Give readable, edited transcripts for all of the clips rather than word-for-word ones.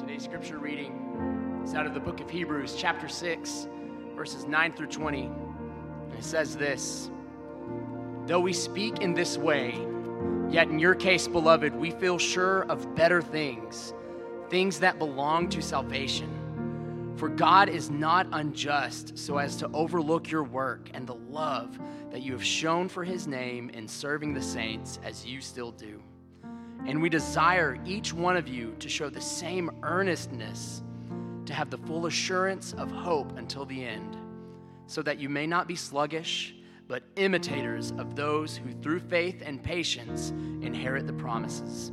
Today's scripture reading is out of the book of Hebrews, chapter 6, verses 9 through 20. And it says this: though we speak in this way, yet in your case, beloved, we feel sure of better things, things that belong to salvation. For God is not unjust so as to overlook your work and the love that you have shown for his name in serving the saints as you still do. And we desire each one of you to show the same earnestness, to have the full assurance of hope until the end, so that you may not be sluggish, but imitators of those who through faith and patience inherit the promises.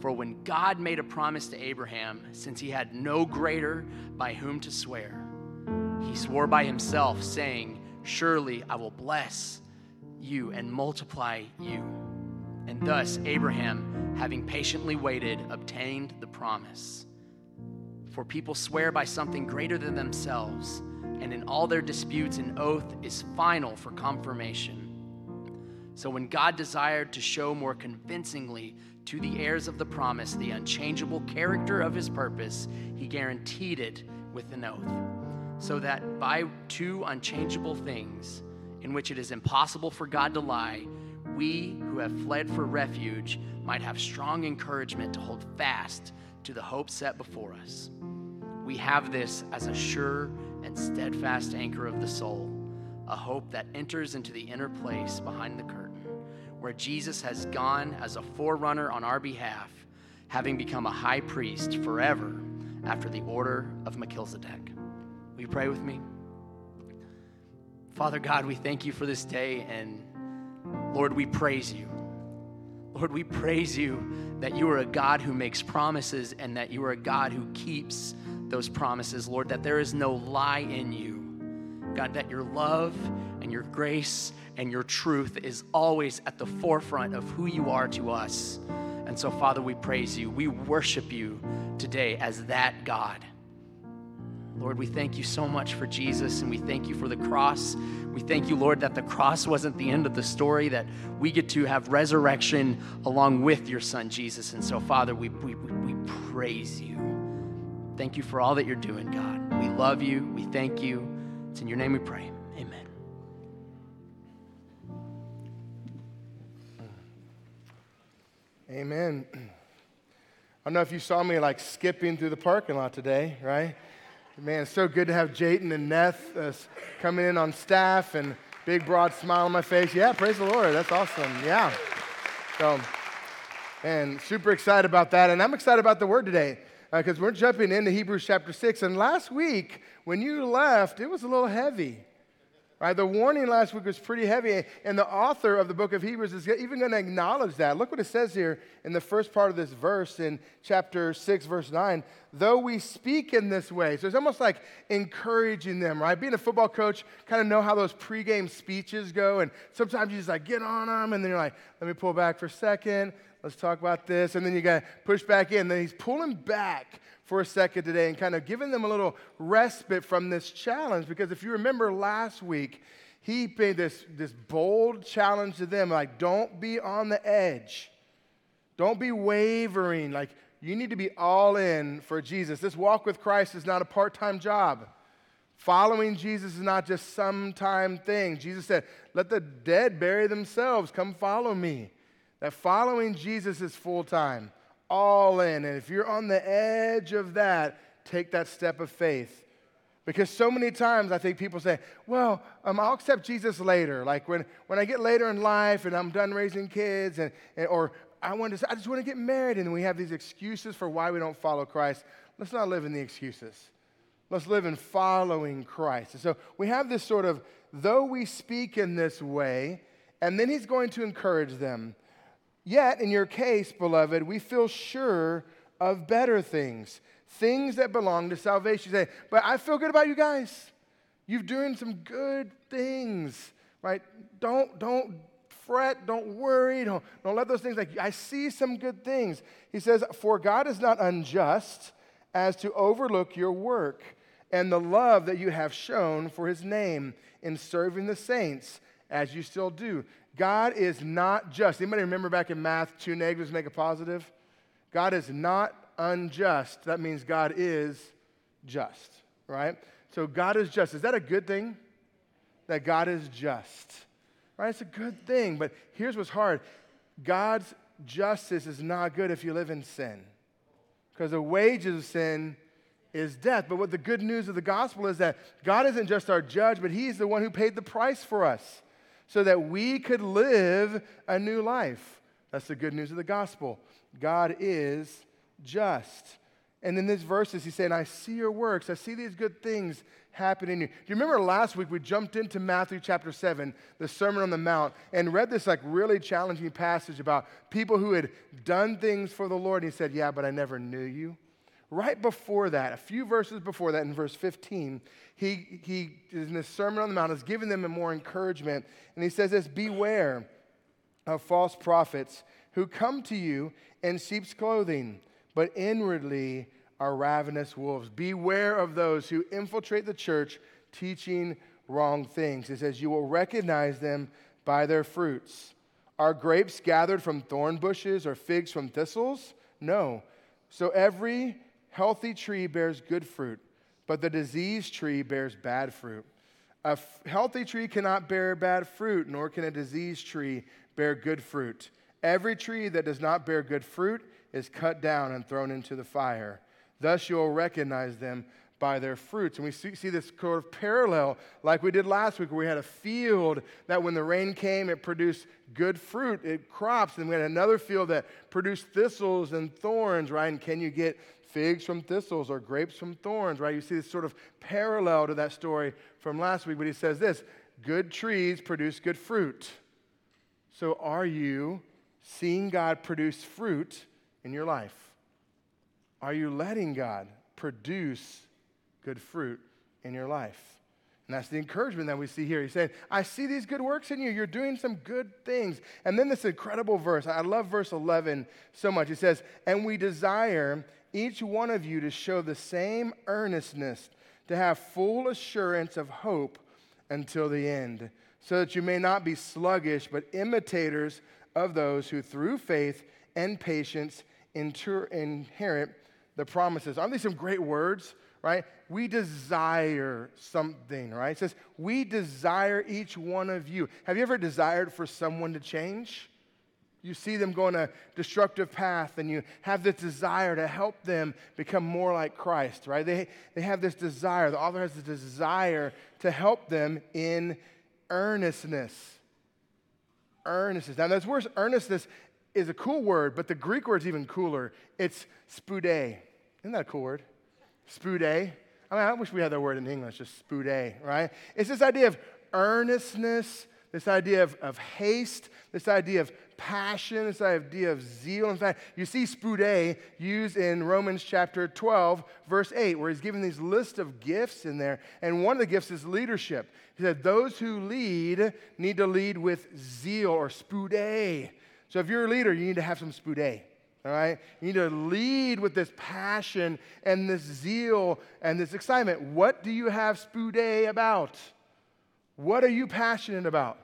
For when God made a promise to Abraham, since he had no greater by whom to swear, he swore by himself, saying, surely I will bless you and multiply you. And thus Abraham, having patiently waited, obtained the promise. For people swear by something greater than themselves, and in all their disputes an oath is final for confirmation. So when God desired to show more convincingly to the heirs of the promise the unchangeable character of his purpose, he guaranteed it with an oath, so that by two unchangeable things, in which it is impossible for God to lie, we who have fled for refuge might have strong encouragement to hold fast to the hope set before us. We have this as a sure and steadfast anchor of the soul, a hope that enters into the inner place behind the curtain, where Jesus has gone as a forerunner on our behalf, having become a high priest forever after the order of Melchizedek. Will you pray with me? Father God, we thank you for this day, and Lord, we praise you. Lord, we praise you that you are a God who makes promises and that you are a God who keeps those promises, Lord, that there is no lie in you. God, that your love and your grace and your truth is always at the forefront of who you are to us. And so, Father, we praise you. We worship you today as that God. Lord, we thank you so much for Jesus, and we thank you for the cross. We thank you, Lord, that the cross wasn't the end of the story, that we get to have resurrection along with your son, Jesus. And so, Father, we praise you. Thank you for all that you're doing, God. We love you. We thank you. It's in your name we pray. Amen. Amen. I don't know if you saw me, like, skipping through the parking lot today, right? Man, it's so good to have Jaden and Neth coming in on staff, and big, broad smile on my face. Yeah, praise the Lord. That's awesome. Yeah. So, and super excited about that. And I'm excited about the word today because we're jumping into Hebrews chapter 6. And last week, when you left, it was a little heavy, right? The warning last week was pretty heavy. And the author of the book of Hebrews is even going to acknowledge that. Look what it says here in the first part of this verse in chapter 6, verse 9. Though we speak in this way. So it's almost like encouraging them, right? Being a football coach, kind of know how those pregame speeches go. And sometimes you just like get on them. And then you're like, let me pull back for a second. Let's talk about this. And then you got to push back in. Then he's pulling back for a second today and kind of giving them a little respite from this challenge, because if you remember last week, he made this bold challenge to them, like, don't be on the edge. Don't be wavering. Like, you need to be all in for Jesus. This walk with Christ is not a part-time job. Following Jesus is not just some time thing. Jesus said, let the dead bury themselves. Come follow me. That following Jesus is full-time. All in. And if you're on the edge of that, take that step of faith. Because so many times I think people say, well, I'll accept Jesus later. Like when I get later in life and I'm done raising kids, or I just want to get married. And we have these excuses for why we don't follow Christ. Let's not live in the excuses. Let's live in following Christ. And so we have this sort of, though we speak in this way, and then he's going to encourage them. Yet, in your case, beloved, we feel sure of better things, things that belong to salvation. You say, but I feel good about you guys. You're doing some good things, right? Don't fret, don't worry, don't let those things, like, I see some good things. He says, for God is not unjust as to overlook your work and the love that you have shown for his name in serving the saints as you still do. God is not just. Anybody remember back in math, two negatives make a positive? God is not unjust. That means God is just, right? So God is just. Is that a good thing? That God is just, right? It's a good thing, but here's what's hard. God's justice is not good if you live in sin, because the wages of sin is death. But what the good news of the gospel is that God isn't just our judge, but he's the one who paid the price for us so that we could live a new life. That's the good news of the gospel. God is just. And in these verses, he's saying, I see your works. I see these good things happening in you. Do you remember last week we jumped into Matthew chapter 7, the Sermon on the Mount, and read this like really challenging passage about people who had done things for the Lord. And he said, yeah, but I never knew you. Right before that, a few verses before that, in verse 15, he in the Sermon on the Mount is giving them more encouragement. And he says this, beware of false prophets who come to you in sheep's clothing, but inwardly are ravenous wolves. Beware of those who infiltrate the church teaching wrong things. He says, you will recognize them by their fruits. Are grapes gathered from thorn bushes or figs from thistles? No. So every healthy tree bears good fruit, but the diseased tree bears bad fruit. A healthy tree cannot bear bad fruit, nor can a diseased tree bear good fruit. Every tree that does not bear good fruit is cut down and thrown into the fire. Thus you will recognize them by their fruits. And we see this sort of parallel like we did last week, where we had a field that when the rain came, it produced good fruit, it crops. And we had another field that produced thistles and thorns, right? And can you get figs from thistles or grapes from thorns, right? You see this sort of parallel to that story from last week, but he says this, good trees produce good fruit. So are you seeing God produce fruit in your life? Are you letting God produce good fruit in your life? And that's the encouragement that we see here. He's saying, I see these good works in you. You're doing some good things. And then this incredible verse. I love verse 11 so much. It says, and we desire each one of you to show the same earnestness, to have full assurance of hope until the end, so that you may not be sluggish, but imitators of those who through faith and patience inherit the promises. Aren't these some great words, right? We desire something, right? It says, we desire each one of you. Have you ever desired for someone to change? You see them going a destructive path, and you have this desire to help them become more like Christ, right? They have this desire. The author has this desire to help them in earnestness. Earnestness. Now, this word earnestness is a cool word, but the Greek word's even cooler. It's spoude. Isn't that a cool word? Spoude. I mean, I wish we had that word in English, just spoude, right? It's this idea of earnestness, this idea of haste, this idea of passion, this idea of zeal. In fact, you see spoude used in Romans chapter 12, verse 8, where he's giving these list of gifts in there. And one of the gifts is leadership. He said, those who lead need to lead with zeal or spoude. So if you're a leader, you need to have some spoude, all right? You need to lead with this passion and this zeal and this excitement. What do you have spoude about? What are you passionate about?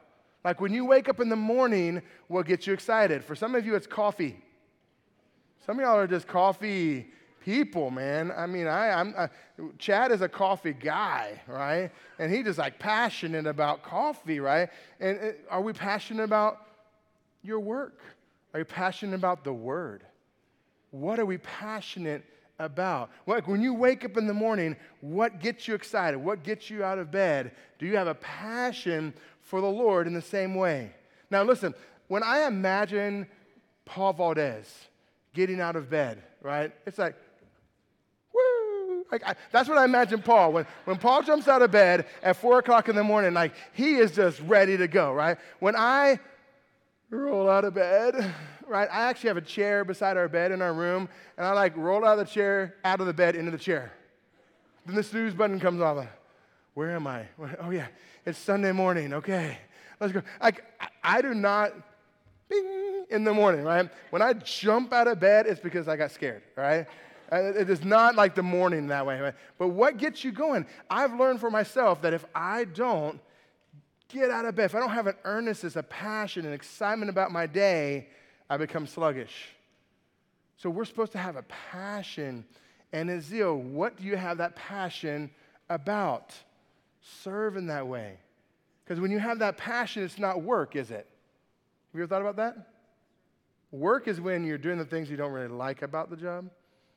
Like when you wake up in the morning, what gets you excited? For some of you, it's coffee. Some of y'all are just coffee people, man. I mean, Chad is a coffee guy, right? And he just like passionate about coffee, right? And are we passionate about your work? Are you passionate about the word? What are we passionate about? Like when you wake up in the morning, what gets you excited? What gets you out of bed? Do you have a passion for the Lord in the same way? Now listen, when I imagine Paul Valdez getting out of bed, right? It's like, woo! That's what I imagine Paul. When Paul jumps out of bed at 4 o'clock in the morning, like he is just ready to go, right? When I roll out of bed, right? I actually have a chair beside our bed in our room, and I like roll out of the chair, out of the bed, into the chair. Then the snooze button comes off. Like, where am I? Oh yeah, it's Sunday morning. Okay, let's go. Like I do not bing in the morning, right? When I jump out of bed, it's because I got scared, right? It is not like the morning that way. Right? But what gets you going? I've learned for myself that if I don't get out of bed, if I don't have an earnestness, a passion, an excitement about my day, I become sluggish. So we're supposed to have a passion and a zeal. What do you have that passion about? Serve in that way. Because when you have that passion, it's not work, is it? Have you ever thought about that? Work is when you're doing the things you don't really like about the job.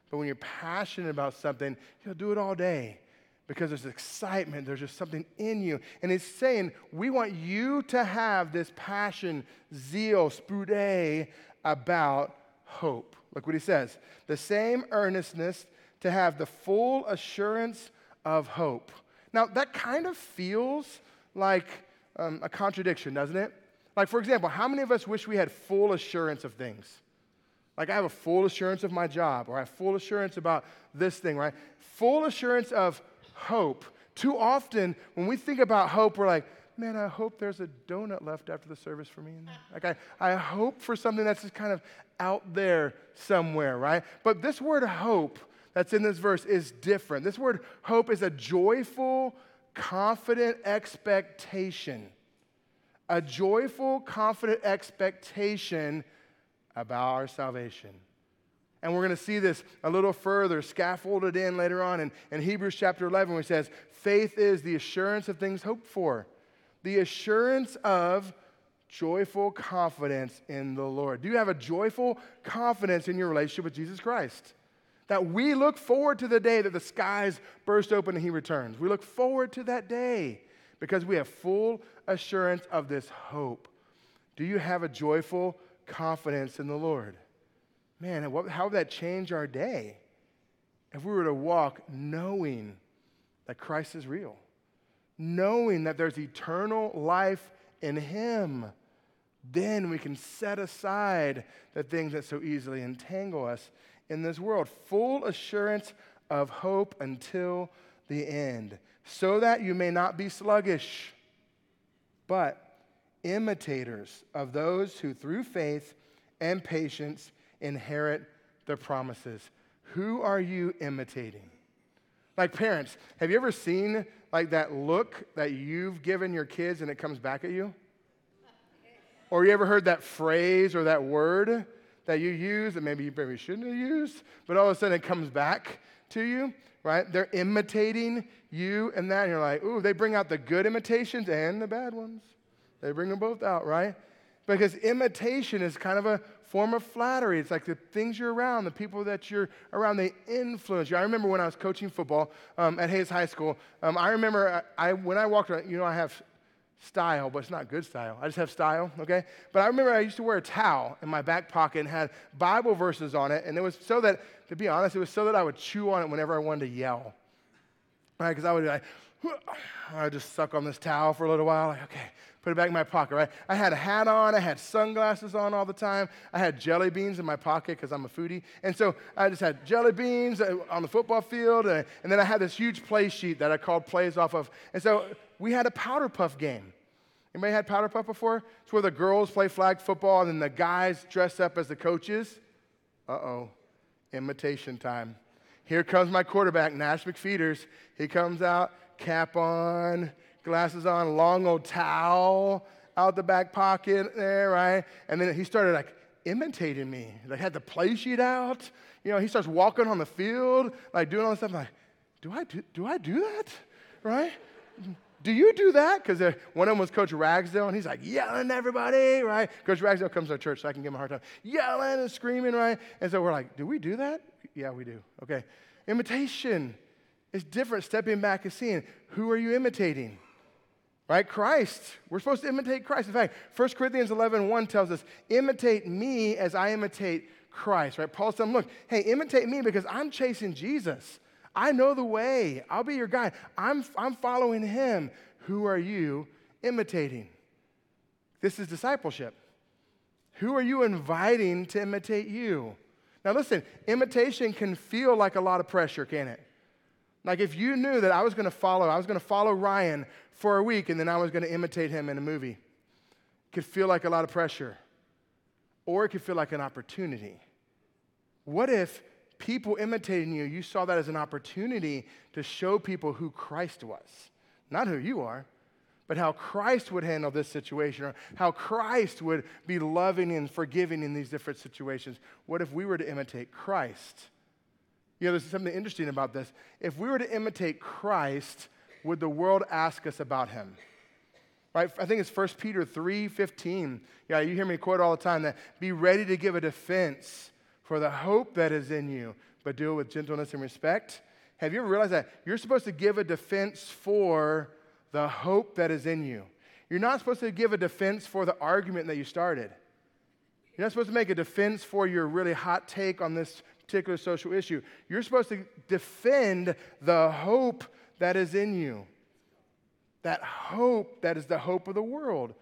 But when you're passionate about something, you'll do it all day because there's excitement. There's just something in you. And it's saying, we want you to have this passion, zeal, spude, about hope. Look what he says. The same earnestness to have the full assurance of hope. Now, that kind of feels like a contradiction, doesn't it? Like, for example, how many of us wish we had full assurance of things? Like, I have a full assurance of my job, or I have full assurance about this thing, right? Full assurance of hope. Too often, when we think about hope, we're like, man, I hope there's a donut left after the service for me. Like, I hope for something that's just kind of out there somewhere, right? But this word hope that's in this verse is different. This word hope is a joyful, confident expectation. A joyful, confident expectation about our salvation. And we're going to see this a little further, scaffolded in later on in Hebrews chapter 11, where it says, faith is the assurance of things hoped for, the assurance of joyful confidence in the Lord. Do you have a joyful confidence in your relationship with Jesus Christ? That we look forward to the day that the skies burst open and he returns. We look forward to that day because we have full assurance of this hope. Do you have a joyful confidence in the Lord? Man, how would that change our day if we were to walk knowing that Christ is real, knowing that there's eternal life in him? Then we can set aside the things that so easily entangle us in this world. Full assurance of hope until the end, so that you may not be sluggish, but imitators of those who through faith and patience inherit the promises. Who are you imitating? Like parents, have you ever seen like that look that you've given your kids and it comes back at you? Or you ever heard that phrase or that word that you use that maybe you probably shouldn't have used, but all of a sudden it comes back to you, right? They're imitating you and that, and you're like, ooh, they bring out the good imitations and the bad ones. They bring them both out, right? Because imitation is kind of a form of flattery. It's like the things you're around, the people that you're around, they influence you. I remember when I was coaching football at Hayes High School, I remember when I walked around, you know, I have style, but it's not good style. I just have style, okay? But I remember I used to wear a towel in my back pocket and had Bible verses on it, and it was so that, to be honest, it was so that I would chew on it whenever I wanted to yell, right? Because I would be like, I would just suck on this towel for a little while, like, okay, put it back in my pocket, right? I had a hat on. I had sunglasses on all the time. I had jelly beans in my pocket because I'm a foodie. And so I just had jelly beans on the football field. And then I had this huge play sheet that I called plays off of. And so we had a powder puff game. Anybody had powder puff before? It's where the girls play flag football and then the guys dress up as the coaches. Uh-oh, imitation time. Here comes my quarterback, Nash McFeeders. He comes out, cap on, glasses on, long old towel out the back pocket there, right? And then he started like imitating me. Like had the play sheet out. You know, he starts walking on the field, like doing all this stuff. I'm like, do I do that? Right? Do you do that? Because one of them was Coach Ragsdale, and he's like yelling at everybody, right? Coach Ragsdale comes to our church, so I can give him a hard time. Yelling and screaming, right? And so we're like, do we do that? Yeah, we do. Okay. Imitation is different. Stepping back and seeing, who are you imitating? Right? Christ. We're supposed to imitate Christ. In fact, 1 Corinthians 11:1 tells us, imitate me as I imitate Christ. Right? Paul said, look, hey, imitate me because I'm chasing Jesus. I know the way. I'll be your guide. I'm following him. Who are you imitating? This is discipleship. Who are you inviting to imitate you? Now listen, imitation can feel like a lot of pressure, can't it? Like if you knew that I was going to follow Ryan for a week and then I was going to imitate him in a movie, it could feel like a lot of pressure, or it could feel like an opportunity. What if people imitating you, you saw that as an opportunity to show people who Christ was, not who you are, but how Christ would handle this situation, or how Christ would be loving and forgiving in these different situations. What if we were to imitate Christ? You know, there's something interesting about this. If we were to imitate Christ, would the world ask us about him? Right? I think it's 1 Peter 3:15. Yeah, you hear me quote all the time that, be ready to give a defense for the hope that is in you, but do it with gentleness and respect. Have you ever realized that? You're supposed to give a defense for the hope that is in you. You're not supposed to give a defense for the argument that you started. You're not supposed to make a defense for your really hot take on this particular social issue. You're supposed to defend the hope that is in you. That hope that is the hope of the world,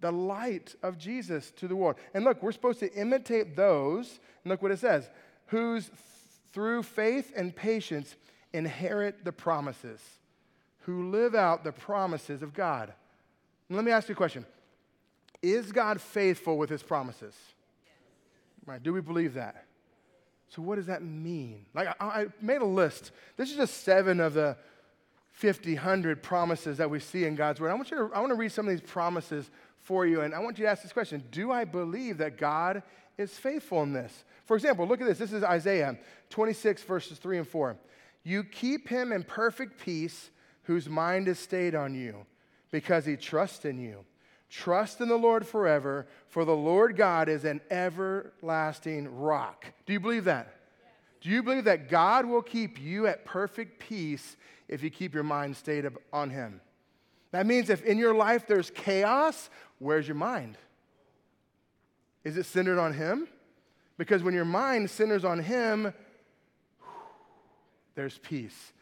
the light of Jesus to the world. And look, we're supposed to imitate those, and look what it says, whose through faith and patience inherit the promises, who live out the promises of God. And let me ask you a question. Is God faithful with his promises? Right? Do we believe that? So what does that mean? Like, I made a list. This is just 7 of the 50, 100 promises that we see in God's word. I want to read some of these promises for you, and I want you to ask this question. Do I believe that God is faithful in this? For example, look at this. This is Isaiah 26, verses 3 and 4. You keep him in perfect peace whose mind is stayed on you, because he trusts in you. Trust in the Lord forever, for the Lord God is an everlasting rock. Do you believe that? Yes. Do you believe that God will keep you at perfect peace if you keep your mind stayed on him? That means if in your life there's chaos, where's your mind? Is it centered on him? Because when your mind centers on him, there's peace.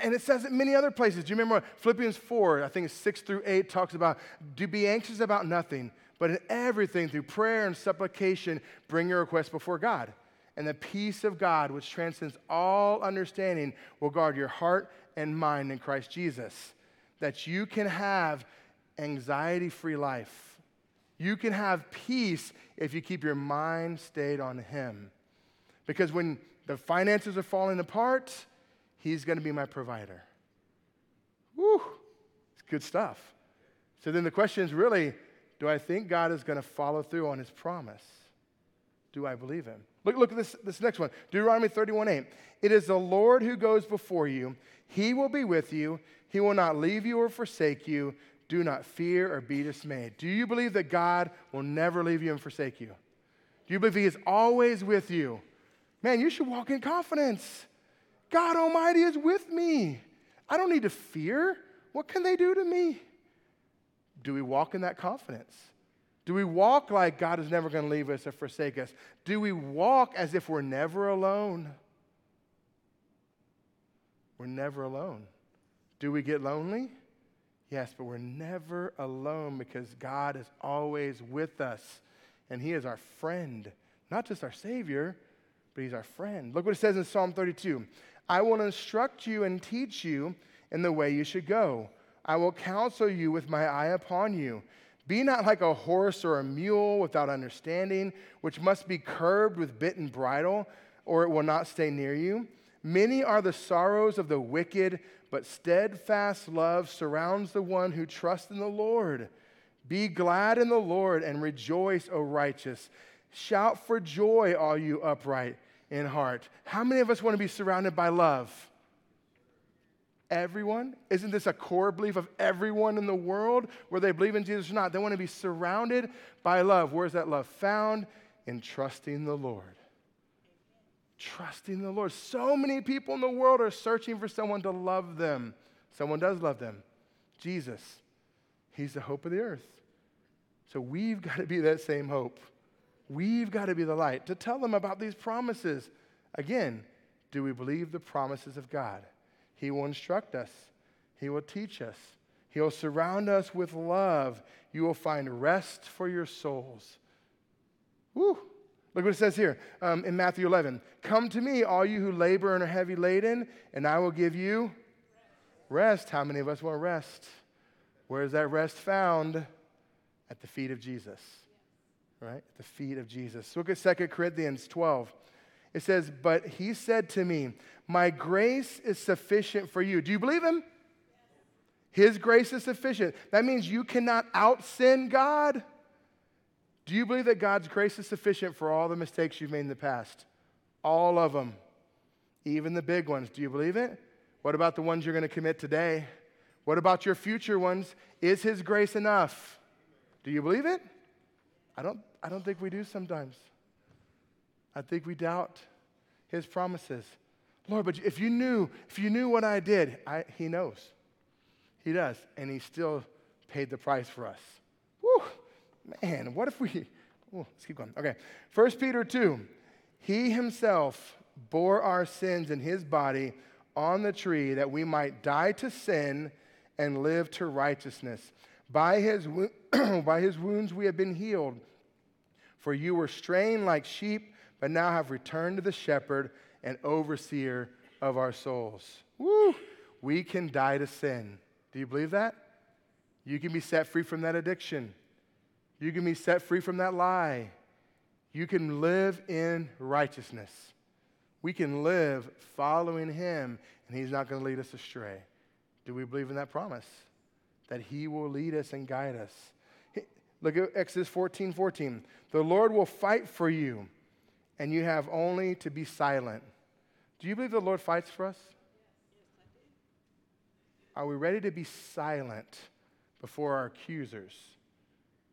And it says it many other places. Do you remember Philippians 4, I think it's 6 through 8, talks about, do be anxious about nothing, but in everything through prayer and supplication, bring your requests before God. And the peace of God, which transcends all understanding, will guard your heart and mind in Christ Jesus. That you can have anxiety-free life. You can have peace if you keep your mind stayed on him. Because when the finances are falling apart, he's going to be my provider. Woo, it's good stuff. So then the question is really, do I think God is going to follow through on his promise? Do I believe him? Look at this next one, Deuteronomy 31:8. It is the Lord who goes before you. He will be with you. He will not leave you or forsake you. Do not fear or be dismayed. Do you believe that God will never leave you and forsake you? Do you believe he is always with you? Man, you should walk in confidence. God Almighty is with me. I don't need to fear. What can they do to me? Do we walk in that confidence? Do we walk like God is never going to leave us or forsake us? Do we walk as if we're never alone? We're never alone. Do we get lonely? Yes, but we're never alone because God is always with us, and he is our friend, not just our Savior, but he's our friend. Look what it says in Psalm 32. I will instruct you and teach you in the way you should go. I will counsel you with my eye upon you. Be not like a horse or a mule without understanding, which must be curbed with bit and bridle, or it will not stay near you. Many are the sorrows of the wicked, but steadfast love surrounds the one who trusts in the Lord. Be glad in the Lord and rejoice, O righteous. Shout for joy, all you upright in heart. How many of us want to be surrounded by love? Everyone? Isn't this a core belief of everyone in the world, whether they believe in Jesus or not? They want to be surrounded by love. Where is that love found? In trusting the Lord. Trusting the Lord. So many people in the world are searching for someone to love them. Someone does love them. Jesus. He's the hope of the earth. So we've got to be that same hope. We've got to be the light to tell them about these promises. Again, do we believe the promises of God? He will instruct us. He will teach us. He will surround us with love. You will find rest for your souls. Woo! Look what it says here in Matthew 11. Come to me, all you who labor and are heavy laden, and I will give you rest. How many of us want rest? Where is that rest found? At the feet of Jesus. Right? At the feet of Jesus. Look at 2 Corinthians 12. It says, but he said to me, my grace is sufficient for you. Do you believe him? His grace is sufficient. That means you cannot out-sin God. Do you believe that God's grace is sufficient for all the mistakes you've made in the past? All of them, even the big ones. Do you believe it? What about the ones you're going to commit today? What about your future ones? Is His grace enough? Do you believe it? I don't think we do sometimes. I think we doubt His promises. Lord, but if you knew what I did, He knows. He does, and He still paid the price for us. Woo! Man, what if we... Oh, let's keep going. Okay, 1 Peter 2. He Himself bore our sins in His body on the tree that we might die to sin and live to righteousness. By his wounds we have been healed. For you were strained like sheep, but now have returned to the shepherd and overseer of our souls. Woo! We can die to sin. Do you believe that? You can be set free from that addiction. You can be set free from that lie. You can live in righteousness. We can live following Him, and He's not going to lead us astray. Do we believe in that promise? That He will lead us and guide us. Look at Exodus 14:14. The Lord will fight for you, and you have only to be silent. Do you believe the Lord fights for us? Are we ready to be silent before our accusers?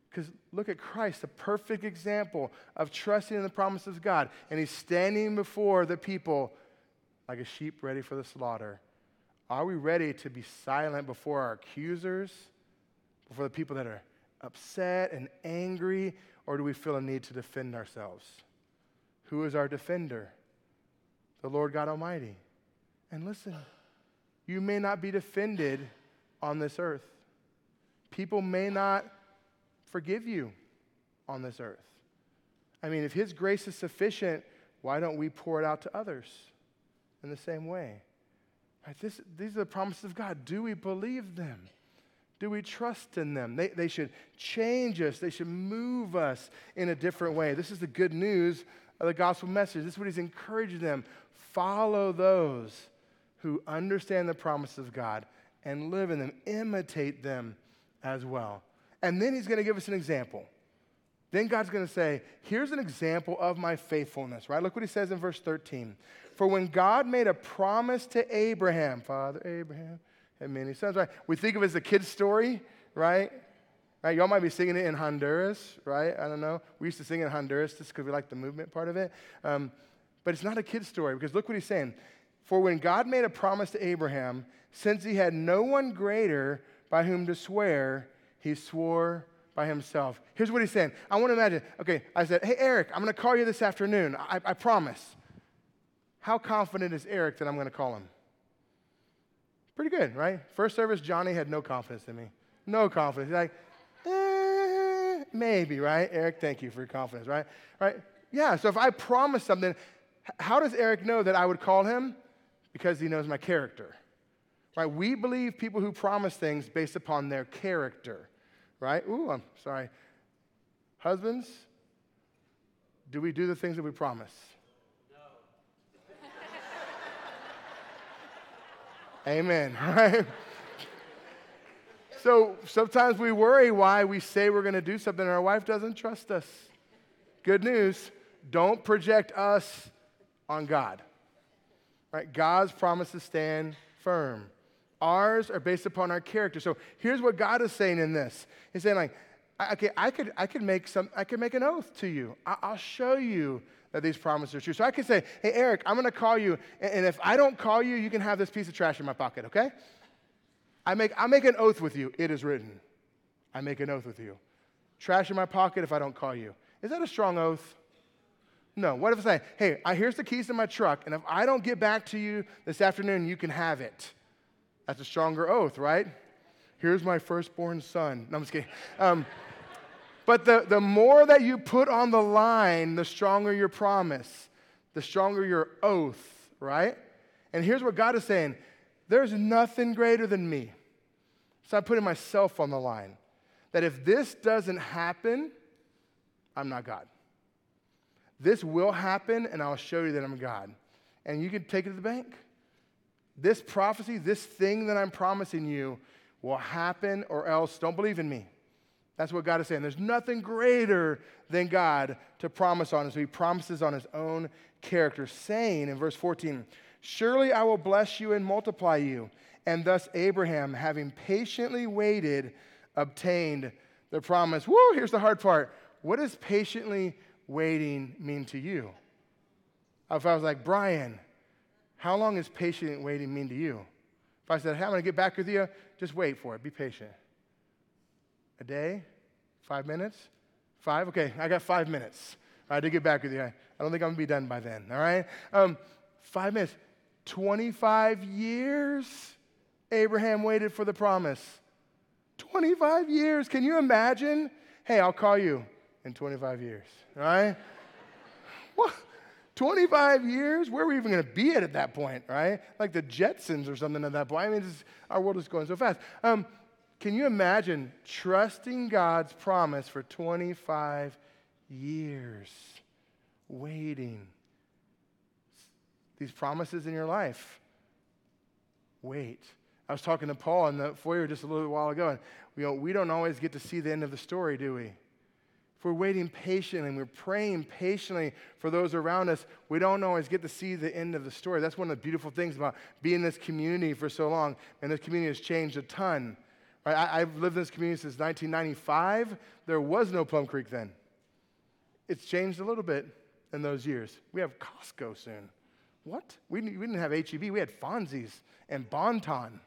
Because look at Christ, the perfect example of trusting in the promises of God. And He's standing before the people like a sheep ready for the slaughter. Are we ready to be silent before our accusers, before the people that are upset and angry, or do we feel a need to defend ourselves? Who is our defender? The Lord God Almighty. And listen, you may not be defended on this earth. People may not forgive you on this earth. I mean, if His grace is sufficient, why don't we pour it out to others in the same way? Right, these are the promises of God. Do we believe them? Do we trust in them? They should change us. They should move us in a different way. This is the good news of the gospel message. This is what He's encouraging them. Follow those who understand the promises of God and live in them. Imitate them as well. And then He's going to give us an example. Then God's going to say, here's an example of my faithfulness, right? Look what He says in verse 13. For when God made a promise to Abraham, Father Abraham had many sons, right? We think of it as a kid's story, right? Right? Y'all might be singing it in Honduras, right? I don't know. We used to sing it in Honduras just because we like the movement part of it. But it's not a kid's story because look what He's saying. For when God made a promise to Abraham, since he had no one greater by whom to swear, He swore by Himself. Here's what He's saying. I want to imagine. Okay, I said, hey, Eric, I'm going to call you this afternoon. I promise. How confident is Eric that I'm going to call him? Pretty good, right? First service, Johnny had no confidence in me. No confidence. He's like, maybe, right? Eric, thank you for your confidence, right? Right? Yeah, so if I promise something, how does Eric know that I would call him? Because he knows my character. Right, we believe people who promise things based upon their character, right? Ooh, I'm sorry. Husbands, do we do the things that we promise? No. Amen, right? So sometimes we worry why we say we're going to do something and our wife doesn't trust us. Good news, don't project us on God. Right? God's promises stand firm. Ours are based upon our character. So here's what God is saying in this. He's saying, like, okay, I could make an oath to you. I'll show you that these promises are true. So I could say, hey, Eric, I'm going to call you, and if I don't call you, you can have this piece of trash in my pocket, okay? I make an oath with you. It is written. I make an oath with you. Trash in my pocket if I don't call you. Is that a strong oath? No. What if I say, hey, here's the keys to my truck, and if I don't get back to you this afternoon, you can have it. That's a stronger oath, right? Here's my firstborn son. No, I'm just kidding. But the more that you put on the line, the stronger your promise, the stronger your oath, right? And here's what God is saying. There's nothing greater than me. So I'm putting myself on the line. That if this doesn't happen, I'm not God. This will happen, and I'll show you that I'm God. And you can take it to the bank. This prophecy, this thing that I'm promising you will happen, or else don't believe in me. That's what God is saying. There's nothing greater than God to promise on. So he promises on his own character, saying in verse 14, surely I will bless you and multiply you. And thus Abraham, having patiently waited, obtained the promise. Woo, here's the hard part. What does patiently waiting mean to you? If I was like, Brian, how long does patient waiting mean to you? If I said, hey, I'm going to get back with you, just wait for it. Be patient. A day? 5 minutes? 5? Okay, I got 5 minutes. All right, to get back with you. I don't think I'm going to be done by then, all right? 5 minutes. 25 years Abraham waited for the promise. 25 years. Can you imagine? Hey, I'll call you in 25 years, all right? What? 25 years? Where are we even going to be at that point, right? Like the Jetsons or something at that point. I mean, our world is going so fast. Can you imagine trusting God's promise for 25 years, waiting? These promises in your life, wait. I was talking to Paul in the foyer just a little while ago, and we don't always get to see the end of the story, do we? If we're waiting patiently and we're praying patiently for those around us, we don't always get to see the end of the story. That's one of the beautiful things about being in this community for so long, and this community has changed a ton. Right? I've lived in this community since 1995. There was no Plum Creek then. It's changed a little bit in those years. We have Costco soon. What? We didn't have HEB. We had Fonzies and Bon Ton.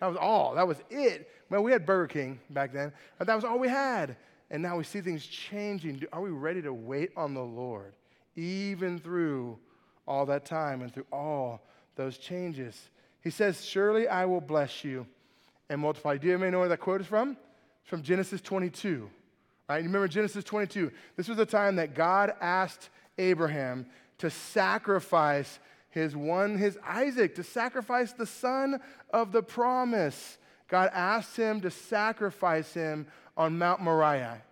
That was all. That was it. Well, we had Burger King back then. But that was all we had. And now we see things changing. Are we ready to wait on the Lord, even through all that time and through all those changes? He says, surely I will bless you and multiply. Do you know where that quote is from? It's from Genesis 22. Right? You remember Genesis 22. This was the time that God asked Abraham to sacrifice his Isaac, to sacrifice the son of the promise. God asked him to sacrifice him on Mount Moriah,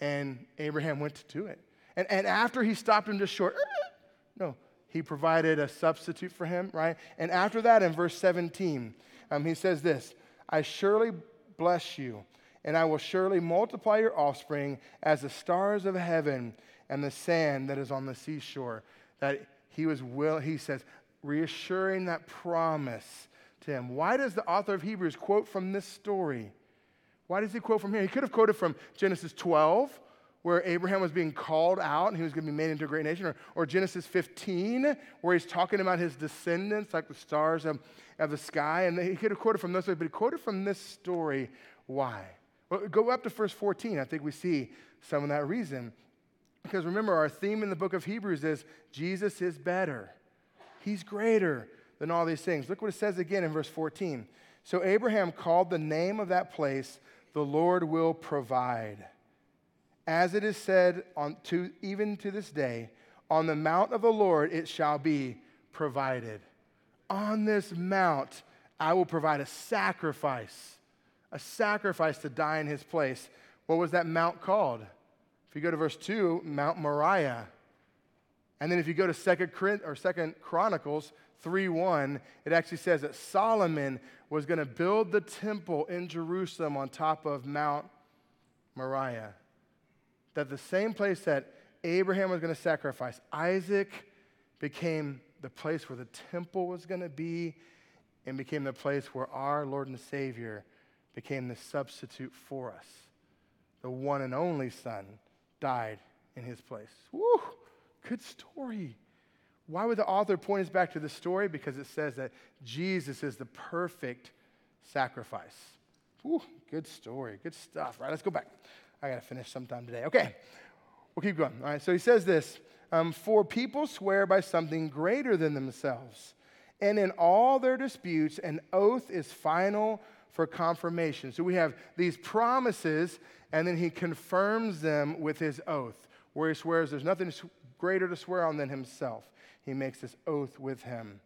and Abraham went to do it. And after he stopped him just short, he provided a substitute for him, right? And after that, in verse 17, he says this, I surely bless you, and I will surely multiply your offspring as the stars of heaven and the sand that is on the seashore. That he says, reassuring that promise to him. Why does the author of Hebrews quote from this story? Why does he quote from here? He could have quoted from Genesis 12, where Abraham was being called out and he was going to be made into a great nation, or Genesis 15, where he's talking about his descendants like the stars of the sky. And he could have quoted from those, but he quoted from this story. Why? Well, go up to verse 14. I think we see some of that reason. Because remember, our theme in the book of Hebrews is Jesus is better. He's greater than all these things. Look what it says again in verse 14. So Abraham called the name of that place, the Lord will provide. As it is said, even to this day, on the mount of the Lord it shall be provided. On this mount I will provide a sacrifice to die in his place. What was that mount called? If you go to verse 2, Mount Moriah. And then if you go to 2 Chronicles 3:1, it actually says that Solomon was going to build the temple in Jerusalem on top of Mount Moriah. That the same place that Abraham was going to sacrifice Isaac became the place where the temple was going to be, and became the place where our Lord and Savior became the substitute for us. The one and only Son died in his place. Woo! Good story. Why would the author point us back to this story? Because it says that Jesus is the perfect sacrifice. Ooh, good story. Good stuff. All right, let's go back. I got to finish sometime today. Okay, we'll keep going. All right, so he says this, for people swear by something greater than themselves, and in all their disputes, an oath is final for confirmation. So we have these promises, and then he confirms them with his oath, where he swears there's nothing greater to swear on than himself. He makes this oath with him.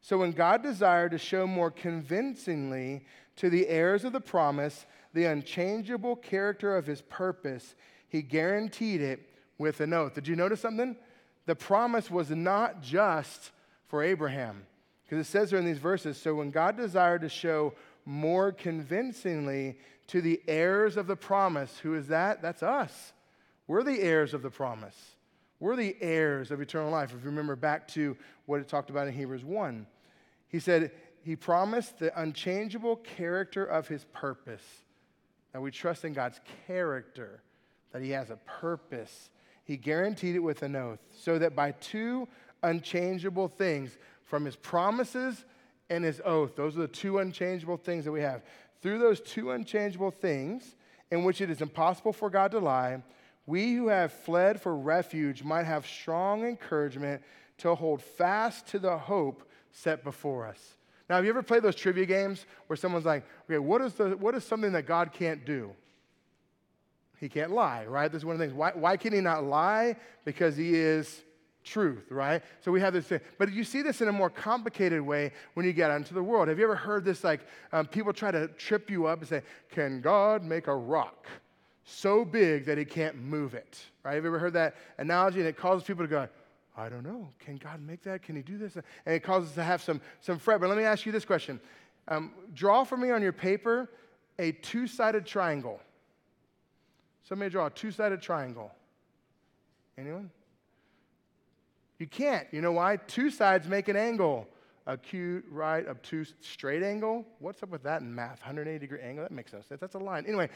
So when God desired to show more convincingly to the heirs of the promise the unchangeable character of his purpose, he guaranteed it with an oath. Did you notice something? The promise was not just for Abraham. Because it says there in these verses, so when God desired to show more convincingly to the heirs of the promise. Who is that? That's us. We're the heirs of the promise. We're the heirs of eternal life. If you remember back to what it talked about in Hebrews 1, he said he promised the unchangeable character of his purpose. That we trust in God's character, that he has a purpose. He guaranteed it with an oath, so that by two unchangeable things, from his promises and his oath, those are the two unchangeable things that we have. Through those two unchangeable things, in which it is impossible for God to lie, we who have fled for refuge might have strong encouragement to hold fast to the hope set before us. Now, have you ever played those trivia games where someone's like, okay, what is something that God can't do? He can't lie, right? This is one of the things. Why can he not lie? Because he is truth, right? So we have this thing. But you see this in a more complicated way when you get out into the world. Have you ever heard this, like, people try to trip you up and say, can God make a rock so big that he can't move it, right? Have you ever heard that analogy? And it causes people to go, I don't know. Can God make that? Can he do this? And it causes us to have some fret. But let me ask you this question. Draw for me on your paper a two-sided triangle. Somebody draw a two-sided triangle. Anyone? You can't. You know why? Two sides make an angle. Acute, right, obtuse, straight angle. What's up with that in math? 180-degree angle? That makes no sense. That's a line. Anyway,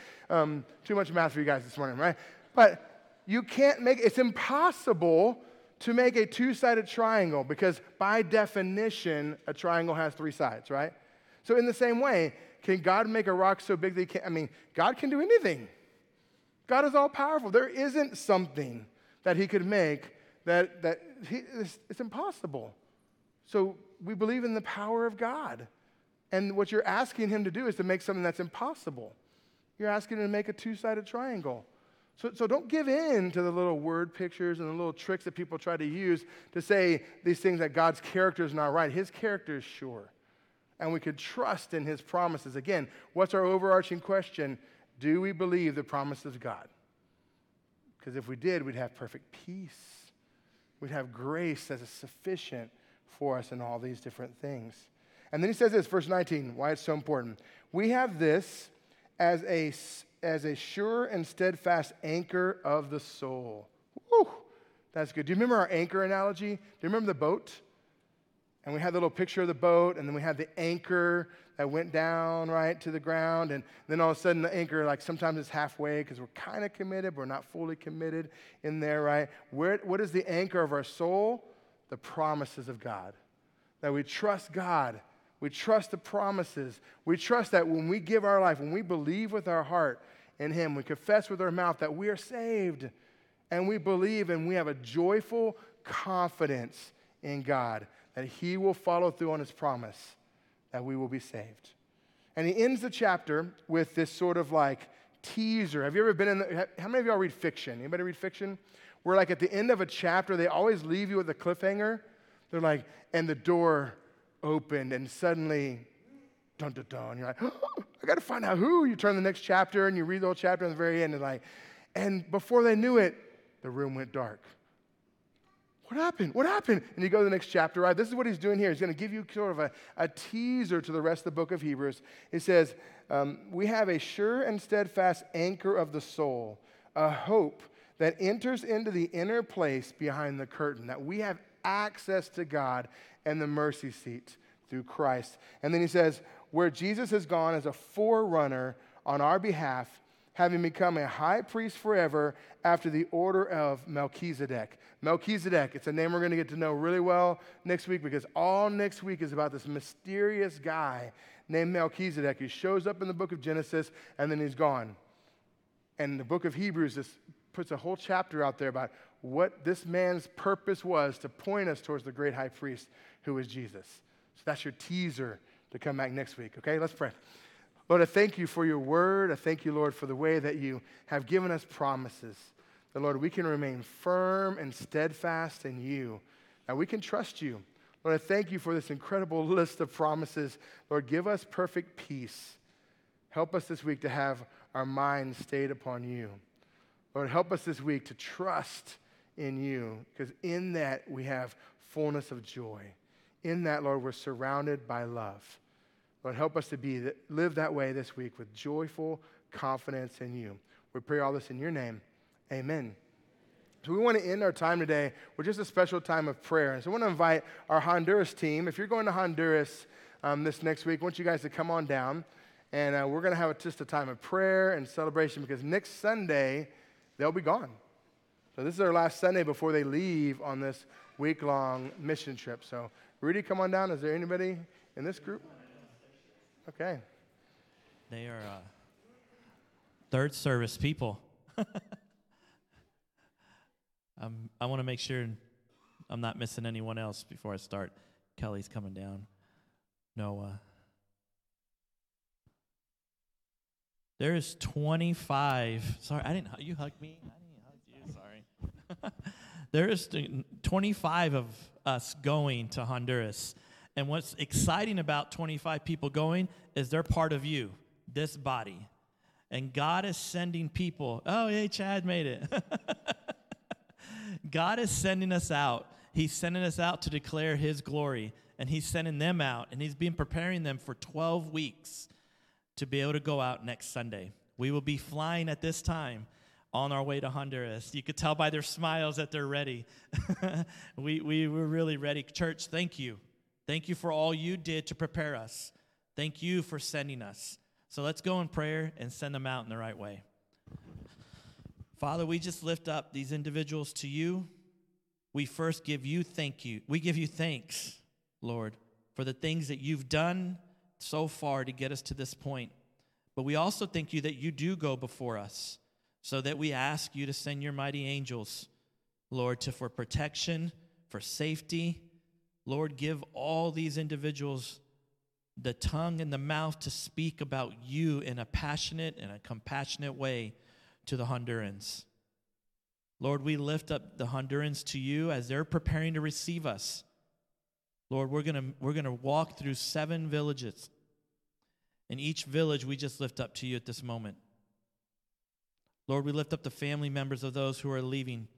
too much math for you guys this morning, right? But you can't make, it's impossible to make a two-sided triangle, because by definition, a triangle has three sides, right? So in the same way, can God make a rock so big that he can't? I mean, God can do anything. God is all-powerful. There isn't something that he could make it's impossible. So we believe in the power of God. And what you're asking him to do is to make something that's impossible. You're asking him to make a two-sided triangle. So don't give in to the little word pictures and the little tricks that people try to use to say these things that God's character is not right. His character is sure. And we could trust in his promises. Again, what's our overarching question? Do we believe the promises of God? Because if we did, we'd have perfect peace. We'd have grace that is sufficient for us in all these different things. And then he says this, verse 19, why it's so important. We have this as a sure and steadfast anchor of the soul. Woo, that's good. Do you remember our anchor analogy? Do you remember the boat? And we had the little picture of the boat, and then we had the anchor that went down, right, to the ground, and then all of a sudden the anchor, like, sometimes it's halfway because we're kind of committed, but we're not fully committed in there, right? What is the anchor of our soul? The promises of God, that we trust God. We trust the promises. We trust that when we give our life, when we believe with our heart in him, we confess with our mouth that we are saved, and we believe, and we have a joyful confidence in God that he will follow through on his promise, that we will be saved. And he ends the chapter with this sort of like teaser. Have you ever been how many of y'all read fiction? Anybody read fiction? Where like at the end of a chapter, they always leave you with a cliffhanger. They're like, and the door opened, and suddenly, dun, dun, dun, you're like, oh, I got to find out who. You turn the next chapter, and you read the whole chapter, and at the very end, and before they knew it, the room went dark. What happened? What happened? And you go to the next chapter, right? This is what he's doing here. He's going to give you sort of a teaser to the rest of the book of Hebrews. It says, we have a sure and steadfast anchor of the soul, a hope that enters into the inner place behind the curtain, that we have access to God and the mercy seat through Christ. And then he says, where Jesus has gone as a forerunner on our behalf, having become a high priest forever after the order of Melchizedek. Melchizedek, it's a name we're going to get to know really well next week, because all next week is about this mysterious guy named Melchizedek who shows up in the book of Genesis, and then he's gone. And the book of Hebrews just puts a whole chapter out there about what this man's purpose was to point us towards the great high priest who is Jesus. So that's your teaser to come back next week, okay? Let's pray. Lord, I thank you for your word. I thank you, Lord, for the way that you have given us promises. That, Lord, we can remain firm and steadfast in you. That we can trust you. Lord, I thank you for this incredible list of promises. Lord, give us perfect peace. Help us this week to have our minds stayed upon you. Lord, help us this week to trust in you, because in that we have fullness of joy. In that, Lord, we're surrounded by love. Lord, help us to live that way this week with joyful confidence in you. We pray all this in your name. Amen. So we want to end our time today with just a special time of prayer. And so I want to invite our Honduras team. If you're going to Honduras this next week, I want you guys to come on down. And we're going to have just a time of prayer and celebration because next Sunday, they'll be gone. So this is our last Sunday before they leave on this week-long mission trip. So Rudy, come on down. Is there anybody in this group? Okay. They are third service people. I want to make sure I'm not missing anyone else before I start. Kelly's coming down. Noah. There is 25. Sorry, I didn't. You hugged me. I didn't hug you. Sorry. There is 25 of us going to Honduras. And what's exciting about 25 people going is they're part of you, this body. And God is sending people. Oh, hey, Chad made it. God is sending us out. He's sending us out to declare his glory. And he's sending them out. And he's been preparing them for 12 weeks to be able to go out next Sunday. We will be flying at this time on our way to Honduras. You could tell by their smiles that they're ready. We were really ready. Church, thank you. Thank you for all you did to prepare us. Thank you for sending us. So let's go in prayer and send them out in the right way. Father, we just lift up these individuals to you. We first give you thank you. We give you thanks, Lord, for the things that you've done so far to get us to this point. But we also thank you that you do go before us, so that we ask you to send your mighty angels, Lord, for protection, for safety. Lord, give all these individuals the tongue and the mouth to speak about you in a passionate and a compassionate way to the Hondurans. Lord, we lift up the Hondurans to you as they're preparing to receive us. Lord, we're gonna walk through 7 villages. In each village, we just lift up to you at this moment. Lord, we lift up the family members of those who are leaving,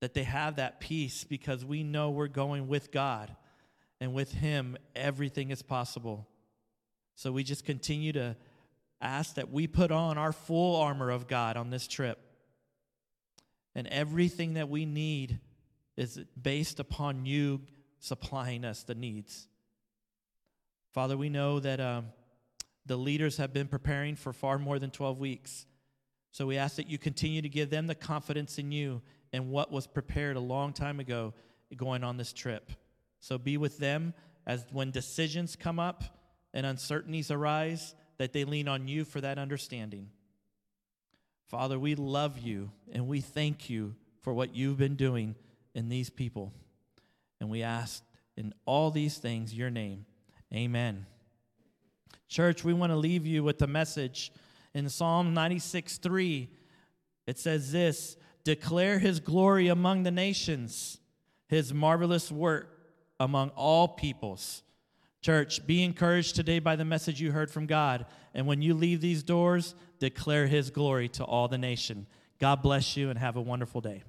that they have that peace because we know we're going with God, and with him, everything is possible. So we just continue to ask that we put on our full armor of God on this trip. And everything that we need is based upon you supplying us the needs. Father, we know that the leaders have been preparing for far more than 12 weeks. So we ask that you continue to give them the confidence in you and what was prepared a long time ago going on this trip. So be with them as when decisions come up and uncertainties arise, that they lean on you for that understanding. Father, we love you and we thank you for what you've been doing in these people. And we ask in all these things your name. Amen. Church, we want to leave you with a message. In Psalm 96:3, it says this: declare his glory among the nations, his marvelous work among all peoples. Church, be encouraged today by the message you heard from God. And when you leave these doors, declare his glory to all the nation. God bless you and have a wonderful day.